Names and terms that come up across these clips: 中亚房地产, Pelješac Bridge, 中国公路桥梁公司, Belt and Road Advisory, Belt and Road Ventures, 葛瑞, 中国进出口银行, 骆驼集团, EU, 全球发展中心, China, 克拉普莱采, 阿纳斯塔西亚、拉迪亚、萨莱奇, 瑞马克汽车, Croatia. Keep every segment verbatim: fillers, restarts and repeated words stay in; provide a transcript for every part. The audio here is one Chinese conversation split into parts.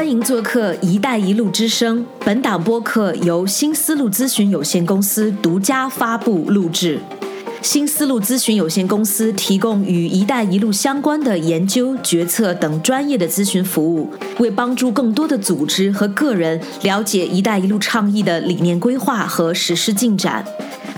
欢迎做客一带一路之声，本档播客由新思路咨询有限公司独家发布录制。新思路咨询有限公司提供与一带一路相关的研究、决策等专业的咨询服务，为帮助更多的组织和个人了解一带一路倡议的理念规划和实施进展。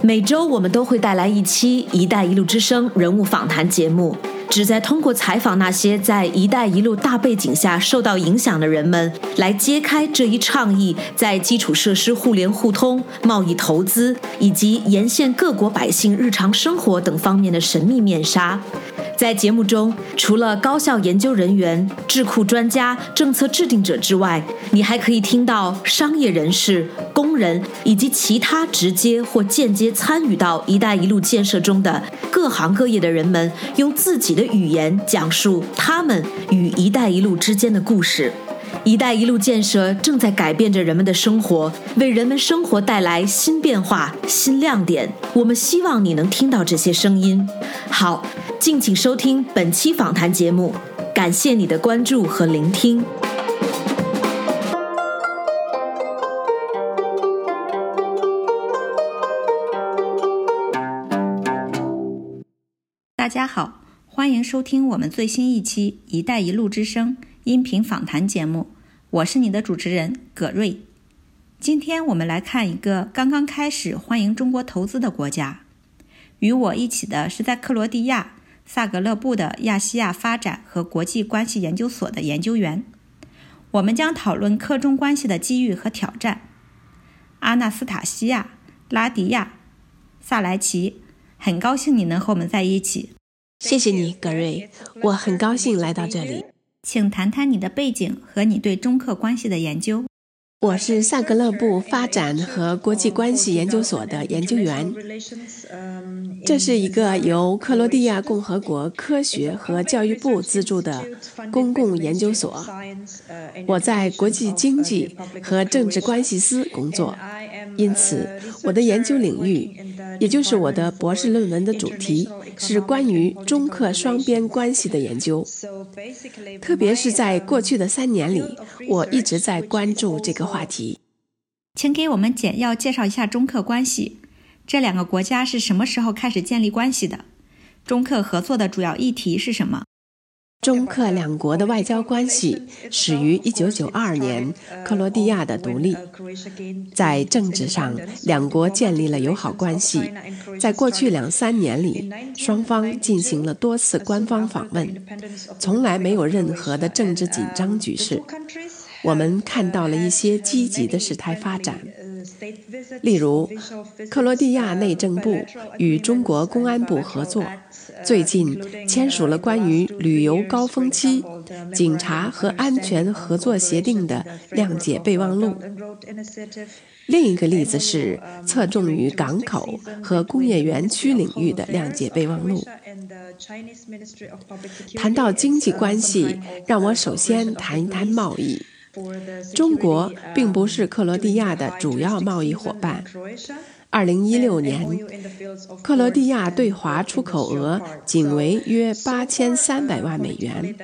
每周我们都会带来一期一带一路之声人物访谈节目，旨在通过采访那些在一带一路大背景下受到影响的人们，来揭开这一倡议在基础设施互联互通、贸易投资以及沿线各国百姓日常生活等方面的神秘面纱。在节目中，除了高校研究人员、智库专家、政策制定者之外，你还可以听到商业人士、工人以及其他直接或间接参与到一带一路建设中的各行各业的人们，用自己的语言讲述他们与一带一路之间的故事。一带一路建设正在改变着人们的生活，为人们生活带来新变化、新亮点。我们希望你能听到这些声音。好，敬请收听本期访谈节目，感谢你的关注和聆听。大家好，欢迎收听我们最新一期一带一路之声音频访谈节目，我是你的主持人葛瑞。今天我们来看一个刚刚开始欢迎中国投资的国家。与我一起的是在克罗地亚萨格勒布的亚细亚发展和国际关系研究所的研究员，我们将讨论克中关系的机遇和挑战。阿纳斯塔西亚、拉迪亚、萨莱奇，很高兴你能和我们在一起。谢谢你，葛瑞，我很高兴来到这里。请谈谈你的背景和你对中克关系的研究。我是萨格勒布发展和国际关系研究所的研究员。这是一个由克罗地亚共和国科学和教育部资助的公共研究所。我在国际经济和政治关系司工作，因此我的研究领域，也就是我的博士论文的主题，是关于中克双边关系的研究。特别是在过去的三年里，我一直在关注这个话题。请给我们简要介绍一下中克关系，这两个国家是什么时候开始建立关系的？中克合作的主要议题是什么？中克两国的外交关系始于一九九二年克罗地亚的独立。在政治上，两国建立了友好关系。在过去两三年里，双方进行了多次官方访问，从来没有任何的政治紧张局势。我们看到了一些积极的事态发展，例如克罗地亚内政部与中国公安部合作，最近签署了关于旅游高峰期、警察和安全合作协定的谅解备忘录。另一个例子是侧重于港口和工业园区领域的谅解备忘录。谈到经济关系，让我首先谈一谈贸易。中国并不是克罗地亚的主要贸易伙伴。二零一六年，克罗地亚对华出口额仅为约八千三百万美元，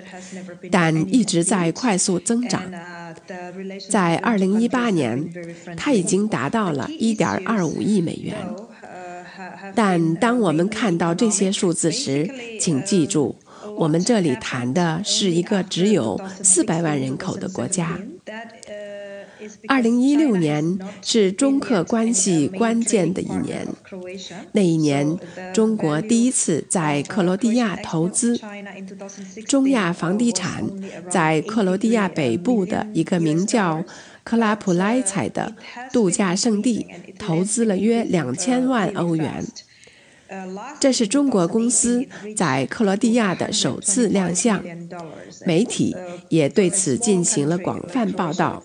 但一直在快速增长。在二零一八年，它已经达到了 一点二五亿美元。但当我们看到这些数字时，请记住，我们这里谈的是一个只有四百万人口的国家。二零一六年是中克关系关键的一年。那一年，中国第一次在克罗地亚投资。中亚房地产在克罗地亚北部的一个名叫克拉普莱采的度假胜地投资了约两千万欧元。这是中国公司在克罗地亚的首次亮相，媒体也对此进行了广泛报道，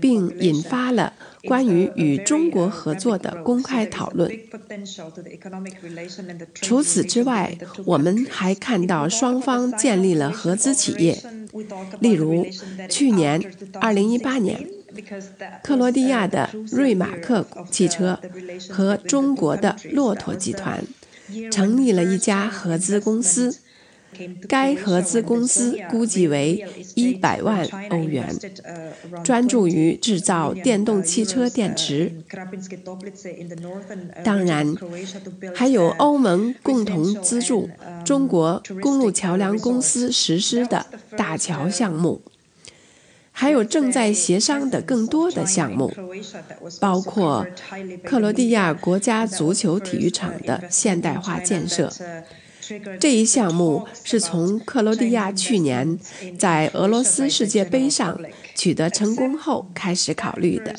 并引发了关于与中国合作的公开讨论。除此之外，我们还看到双方建立了合资企业，例如去年二零一八年，克罗地亚的瑞马克汽车和中国的骆驼集团成立了一家合资公司，该合资公司估计为1百万欧元，专注于制造电动汽车电池。当然，还有欧盟共同资助中国公路桥梁公司实施的大桥项目，还有正在协商的更多的项目，包括克罗地亚国家足球体育场的现代化建设。这一项目是从克罗地亚去年在俄罗斯世界杯上取得成功后开始考虑的。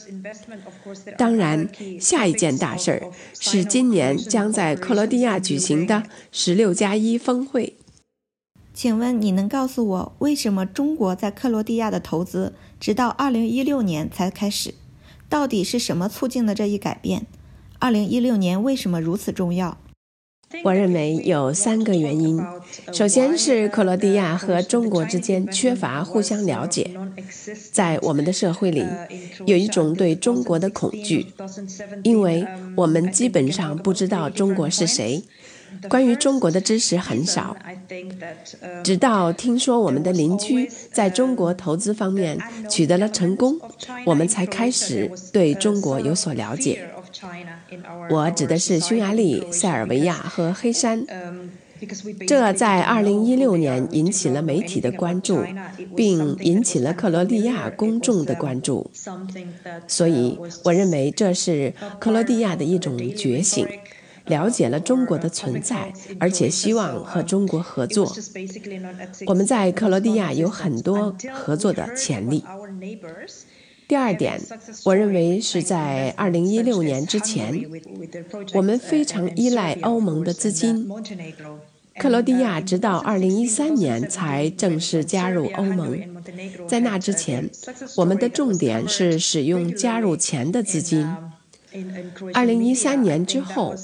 当然，下一件大事是今年将在克罗地亚举行的十六加一峰会。请问你能告诉我，为什么中国在克罗地亚的投资直到二零一六年才开始？到底是什么促进了这一改变？二零一六年为什么如此重要？我认为有三个原因。首先是克罗地亚和中国之间缺乏互相了解。在我们的社会里，有一种对中国的恐惧，因为我们基本上不知道中国是谁，关于中国的知识很少。直到听说我们的邻居在中国投资方面取得了成功，我们才开始对中国有所了解。我指的是匈牙利、塞尔维亚和黑山，这在二零一六年引起了媒体的关注，并引起了克罗地亚公众的关注。所以，我认为这是克罗地亚的一种觉醒，了解了中国的存在，而且希望和中国合作。我们在克罗地亚有很多合作的潜力。第二点，我认为是在二零一六年之前，我们非常依赖欧盟的资金。克罗地亚直到二零一三年才正式加入欧盟，在那之前，我们的重点是使用加入前的资金。二零一三年之后，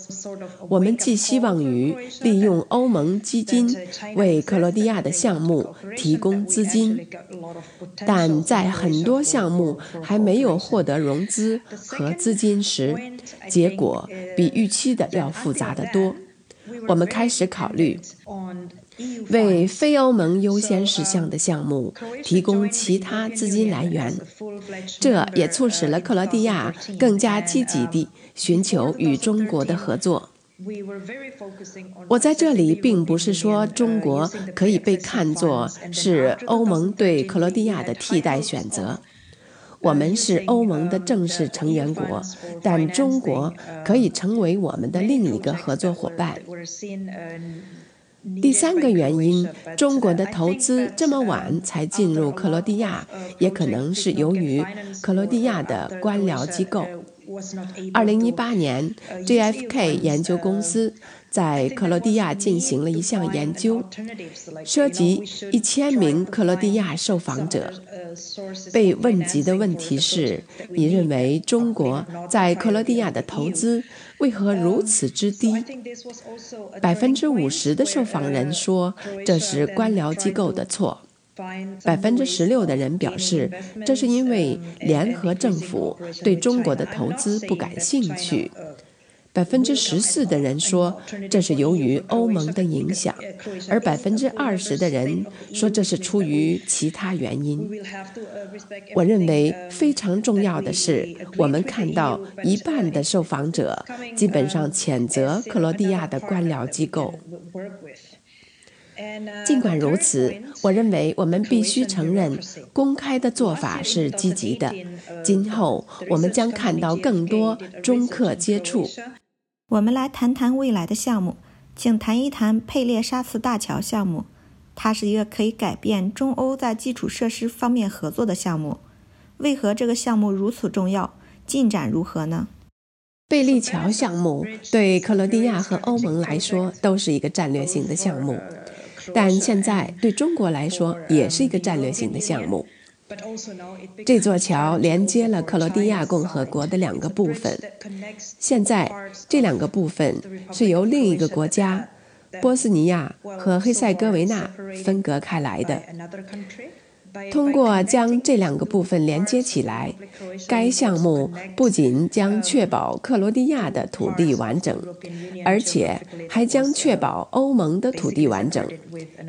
我们寄希望于利用欧盟基金为克罗地亚的项目提供资金，但在很多项目还没有获得融资和资金时，结果比预期的要复杂得多。我们开始考虑为非欧盟优先事项的项目提供其他资金来源，这也促使了克罗地亚更加积极地寻求与中国的合作。我在这里并不是说中国可以被看作是欧盟对克罗地亚的替代选择，我们是欧盟的正式成员国，但中国可以成为我们的另一个合作伙伴。第三个原因，中国的投资这么晚才进入克罗地亚，也可能是由于克罗地亚的官僚机构。二零一八年 J F K 研究公司在克罗地亚进行了一项研究，涉及一千名克罗地亚受访者。被问及的问题是，你认为中国在克罗地亚的投资为何如此之低？百分之五十的受访人说这是官僚机构的错。百分之十六的人表示，这是因为联合政府对中国的投资不感兴趣。百分之十四的人说这是由于欧盟的影响，而百分之二十的人说这是出于其他原因。我认为非常重要的是，我们看到一半的受访者基本上谴责克罗地亚的官僚机构。尽管如此，我认为我们必须承认，公开的做法是积极的。今后我们将看到更多中克接触。我们来谈谈未来的项目，请谈一谈佩列沙茨大桥项目。它是一个可以改变中欧在基础设施方面合作的项目。为何这个项目如此重要？进展如何呢？贝利桥项目对克罗地亚和欧盟来说都是一个战略性的项目，但现在对中国来说也是一个战略性的项目。这座桥连接了克罗地亚共和国的两个部分，现在这两个部分是由另一个国家波斯尼亚和黑塞哥维纳分隔开来的。通过将这两个部分连接起来，该项目不仅将确保克罗地亚的土地完整，而且还将确保欧盟的土地完整，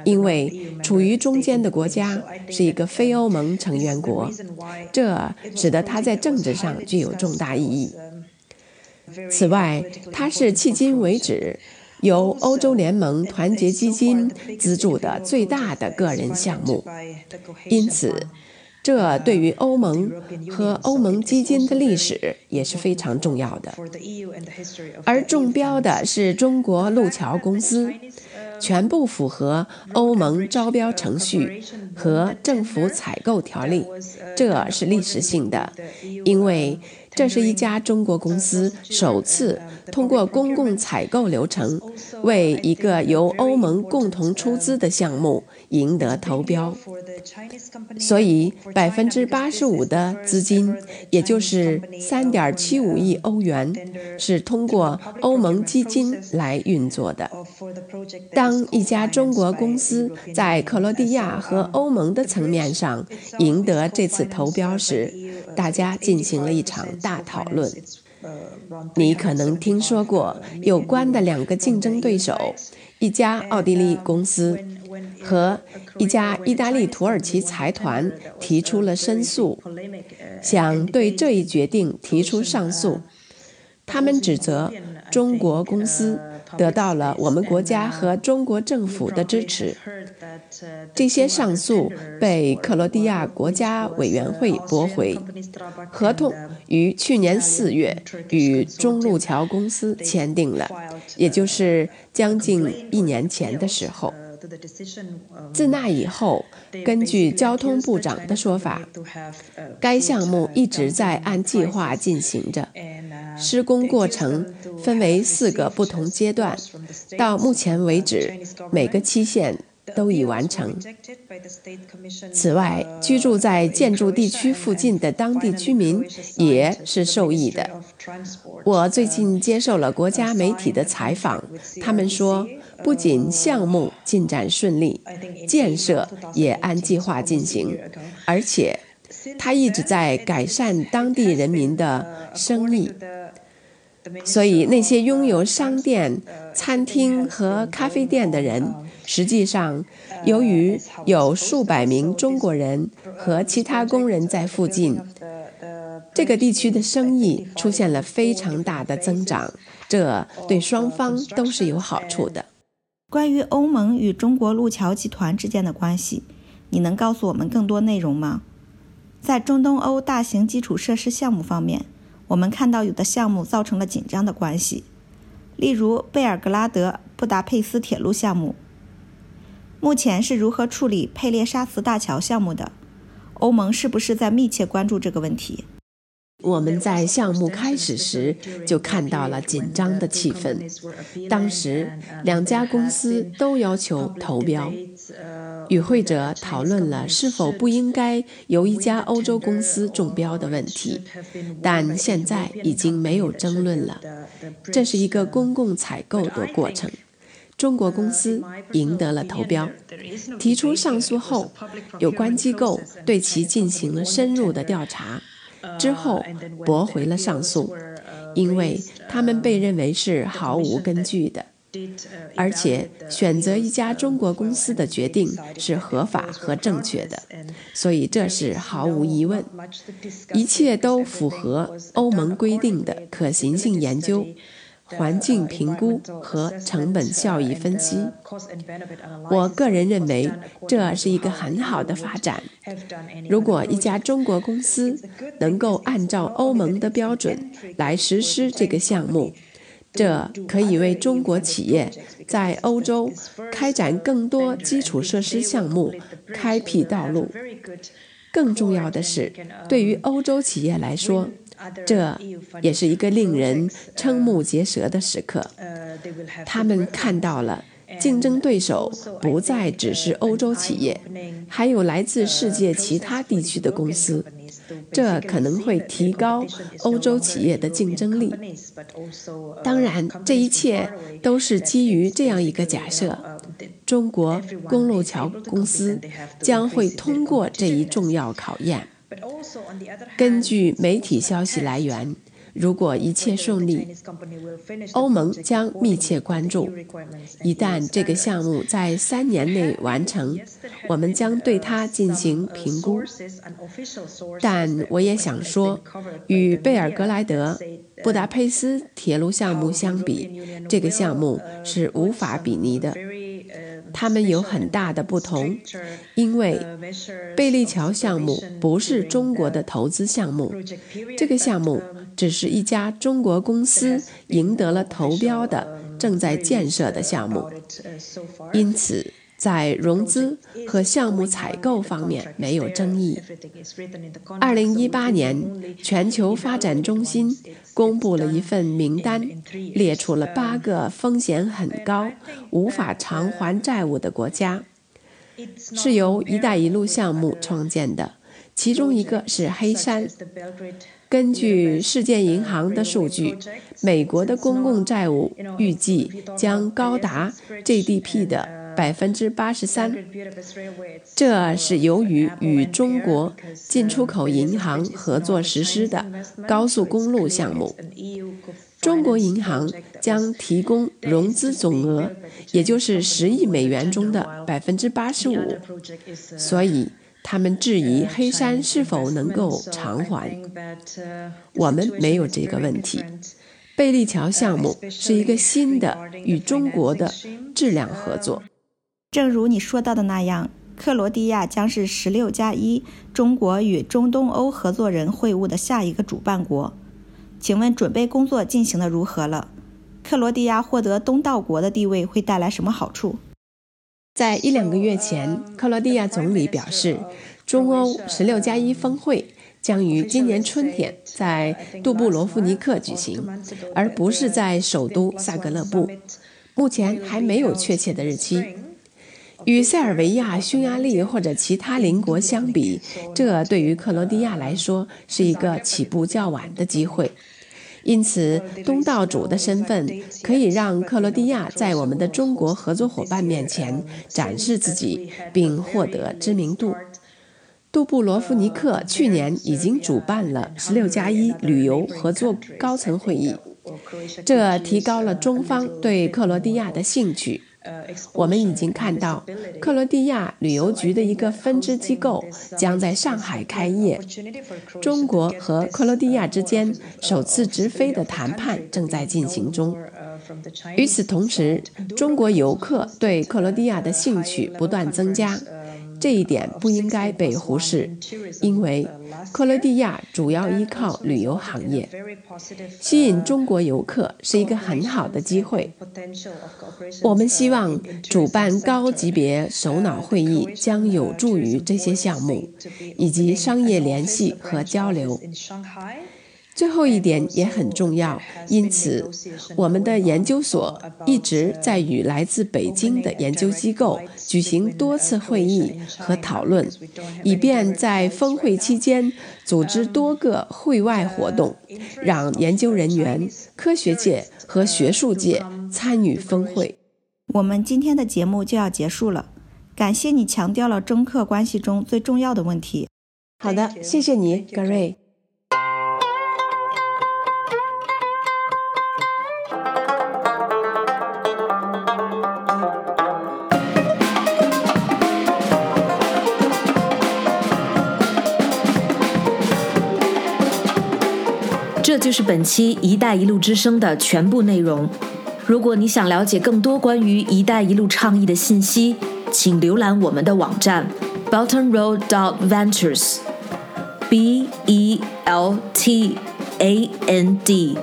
因为处于中间的国家是一个非欧盟成员国，这使得它在政治上具有重大意义。此外，它是迄今为止由欧洲联盟团结基金资助的最大的个人项目，因此，这对于欧盟和欧盟基金的历史也是非常重要的。而中标的是中国路桥公司，全部符合欧盟招标程序和政府采购条例，这是历史性的，因为这是一家中国公司首次通过公共采购流程，为一个由欧盟共同出资的项目赢得投标。所以 百分之八十五 的资金，也就是 三点七五亿欧元，是通过欧盟基金来运作的。当一家中国公司在克罗地亚和欧盟的层面上赢得这次投标时，大家进行了一场大讨论。你可能听说过有关的两个竞争对手，一家奥地利公司和一家意大利土耳其财团提出了申诉，想对这一决定提出上诉。他们指责中国公司得到了我们国家和中国政府的支持。这些上诉被克罗地亚国家委员会驳回，合同于去年四月与中路桥公司签订了，也就是将近一年前的时候。自那以后，根据交通部长的说法，该项目一直在按计划进行着，施工过程分为四个不同阶段，到目前为止，每个期限都已完成。此外，居住在建筑地区附近的当地居民也是受益的。我最近接受了国家媒体的采访，他们说，不仅项目进展顺利，建设也按计划进行，而且它一直在改善当地人民的生意。所以那些拥有商店、餐厅和咖啡店的人，实际上由于有数百名中国人和其他工人在附近，这个地区的生意出现了非常大的增长，这对双方都是有好处的。关于欧盟与中国路桥集团之间的关系，你能告诉我们更多内容吗？在中东欧大型基础设施项目方面，我们看到有的项目造成了紧张的关系，例如贝尔格拉德布达佩斯铁路项目。目前是如何处理佩列沙茨大桥项目的？欧盟是不是在密切关注这个问题？我们在项目开始时就看到了紧张的气氛，当时两家公司都要求投标，与会者讨论了是否不应该由一家欧洲公司中标的问题，但现在已经没有争论了。这是一个公共采购的过程，中国公司赢得了投标。提出上诉后，有关机构对其进行了深入的调查，之后驳回了上诉，因为他们被认为是毫无根据的，而且选择一家中国公司的决定是合法和正确的，所以这是毫无疑问，一切都符合欧盟规定的可行性研究、环境评估和成本效益分析。我个人认为这是一个很好的发展，如果一家中国公司能够按照欧盟的标准来实施这个项目，这可以为中国企业在欧洲开展更多基础设施项目开辟道路。更重要的是，对于欧洲企业来说，这也是一个令人瞠目结舌的时刻。他们看到了竞争对手不再只是欧洲企业，还有来自世界其他地区的公司，这可能会提高欧洲企业的竞争力。当然，这一切都是基于这样一个假设，中国公路桥公司将会通过这一重要考验。根据媒体消息来源，如果一切顺利，欧盟将密切关注。一旦这个项目在三年内完成，我们将对它进行评估。但我也想说，与贝尔格莱德、布达佩斯铁路项目相比，这个项目是无法比拟的。它们有很大的不同，因为贝利桥项目不是中国的投资项目，这个项目只是一家中国公司赢得了投标的正在建设的项目，因此在融资和项目采购方面没有争议。二零一八年，全球发展中心公布了一份名单，列出了八个风险很高、无法偿还债务的国家，是由“一带一路”项目创建的，其中一个是黑山。根据世界银行的数据，美国的公共债务预计将高达 G D P 的 百分之八十三， 这是由于与中国进出口银行合作实施的高速公路项目。中国银行将提供融资总额，也就是十亿美元中的 百分之八十五， 所以他们质疑黑山是否能够偿还。我们没有这个问题。贝利桥项目是一个新的与中国的质量合作。正如你说到的那样，克罗地亚将是十六加一中国与中东欧合作人会晤的下一个主办国。请问准备工作进行的如何了？克罗地亚获得东道国的地位会带来什么好处？在一两个月前，克罗地亚总理表示，中欧十六加一峰会将于今年春天在杜布罗夫尼克举行，而不是在首都萨格勒布，目前还没有确切的日期。与塞尔维亚、匈牙利或者其他邻国相比，这对于克罗地亚来说是一个起步较晚的机会。因此，东道主的身份可以让克罗地亚在我们的中国合作伙伴面前展示自己，并获得知名度。杜布罗夫尼克去年已经主办了十六加一旅游合作高层会议，这提高了中方对克罗地亚的兴趣。我们已经看到，克罗地亚旅游局的一个分支机构将在上海开业。中国和克罗地亚之间首次直飞的谈判正在进行中。与此同时，中国游客对克罗地亚的兴趣不断增加，这一点不应该被忽视，因为克罗地亚主要依靠旅游行业，吸引中国游客是一个很好的机会。我们希望主办高级别首脑会议将有助于这些项目以及商业联系和交流。最后一点也很重要，因此我们的研究所一直在与来自北京的研究机构举行多次会议和讨论，以便在峰会期间组织多个会外活动，让研究人员、科学界和学术界参与峰会。我们今天的节目就要结束了，感谢你强调了中克关系中最重要的问题。好的，谢谢你，格瑞。这就是本期一带一路之声的全部内容。如果你想了解更多关于一带一路倡议的信息，请浏览我们的网站 Belt and Road Ventures B E L T A N D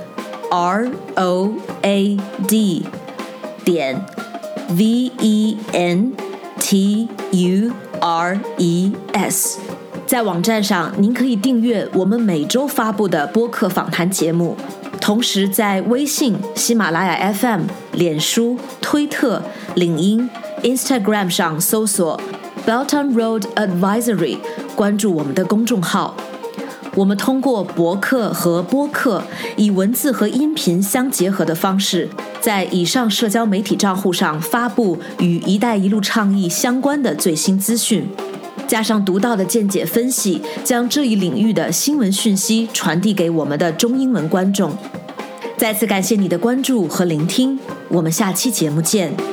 R O A D 点 V E N T U R E S。在网站上，您可以订阅我们每周发布的播客访谈节目，同时在微信、喜马拉雅 F M、脸书、推特、领英、Instagram 上搜索 Belt and Road Advisory， 关注我们的公众号。我们通过博客和播客以文字和音频相结合的方式，在以上社交媒体账户上发布与一带一路倡议相关的最新资讯，加上独到的见解分析，将这一领域的新闻讯息传递给我们的中英文观众。再次感谢你的关注和聆听，我们下期节目见。